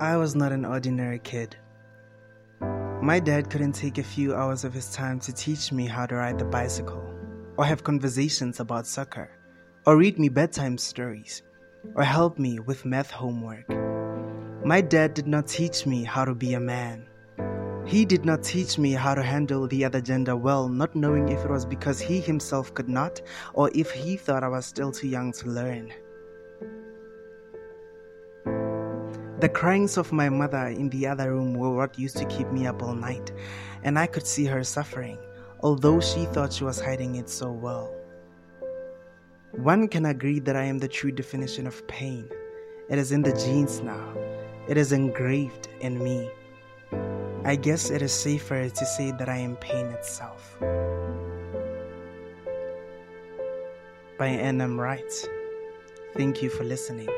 I was not an ordinary kid. My dad couldn't take a few hours of his time to teach me how to ride the bicycle, or have conversations about soccer, or read me bedtime stories, or help me with math homework. My dad did not teach me how to be a man. He did not teach me how to handle the other gender well, not knowing if it was because he himself could not, or if he thought I was still too young to learn. The cryings of my mother in the other room were what used to keep me up all night, and I could see her suffering, although she thought she was hiding it so well. One can agree that I am the true definition of pain. It is in the genes now. It is engraved in me. I guess it is safer to say that I am pain itself. By n.m.writes. Thank you for listening.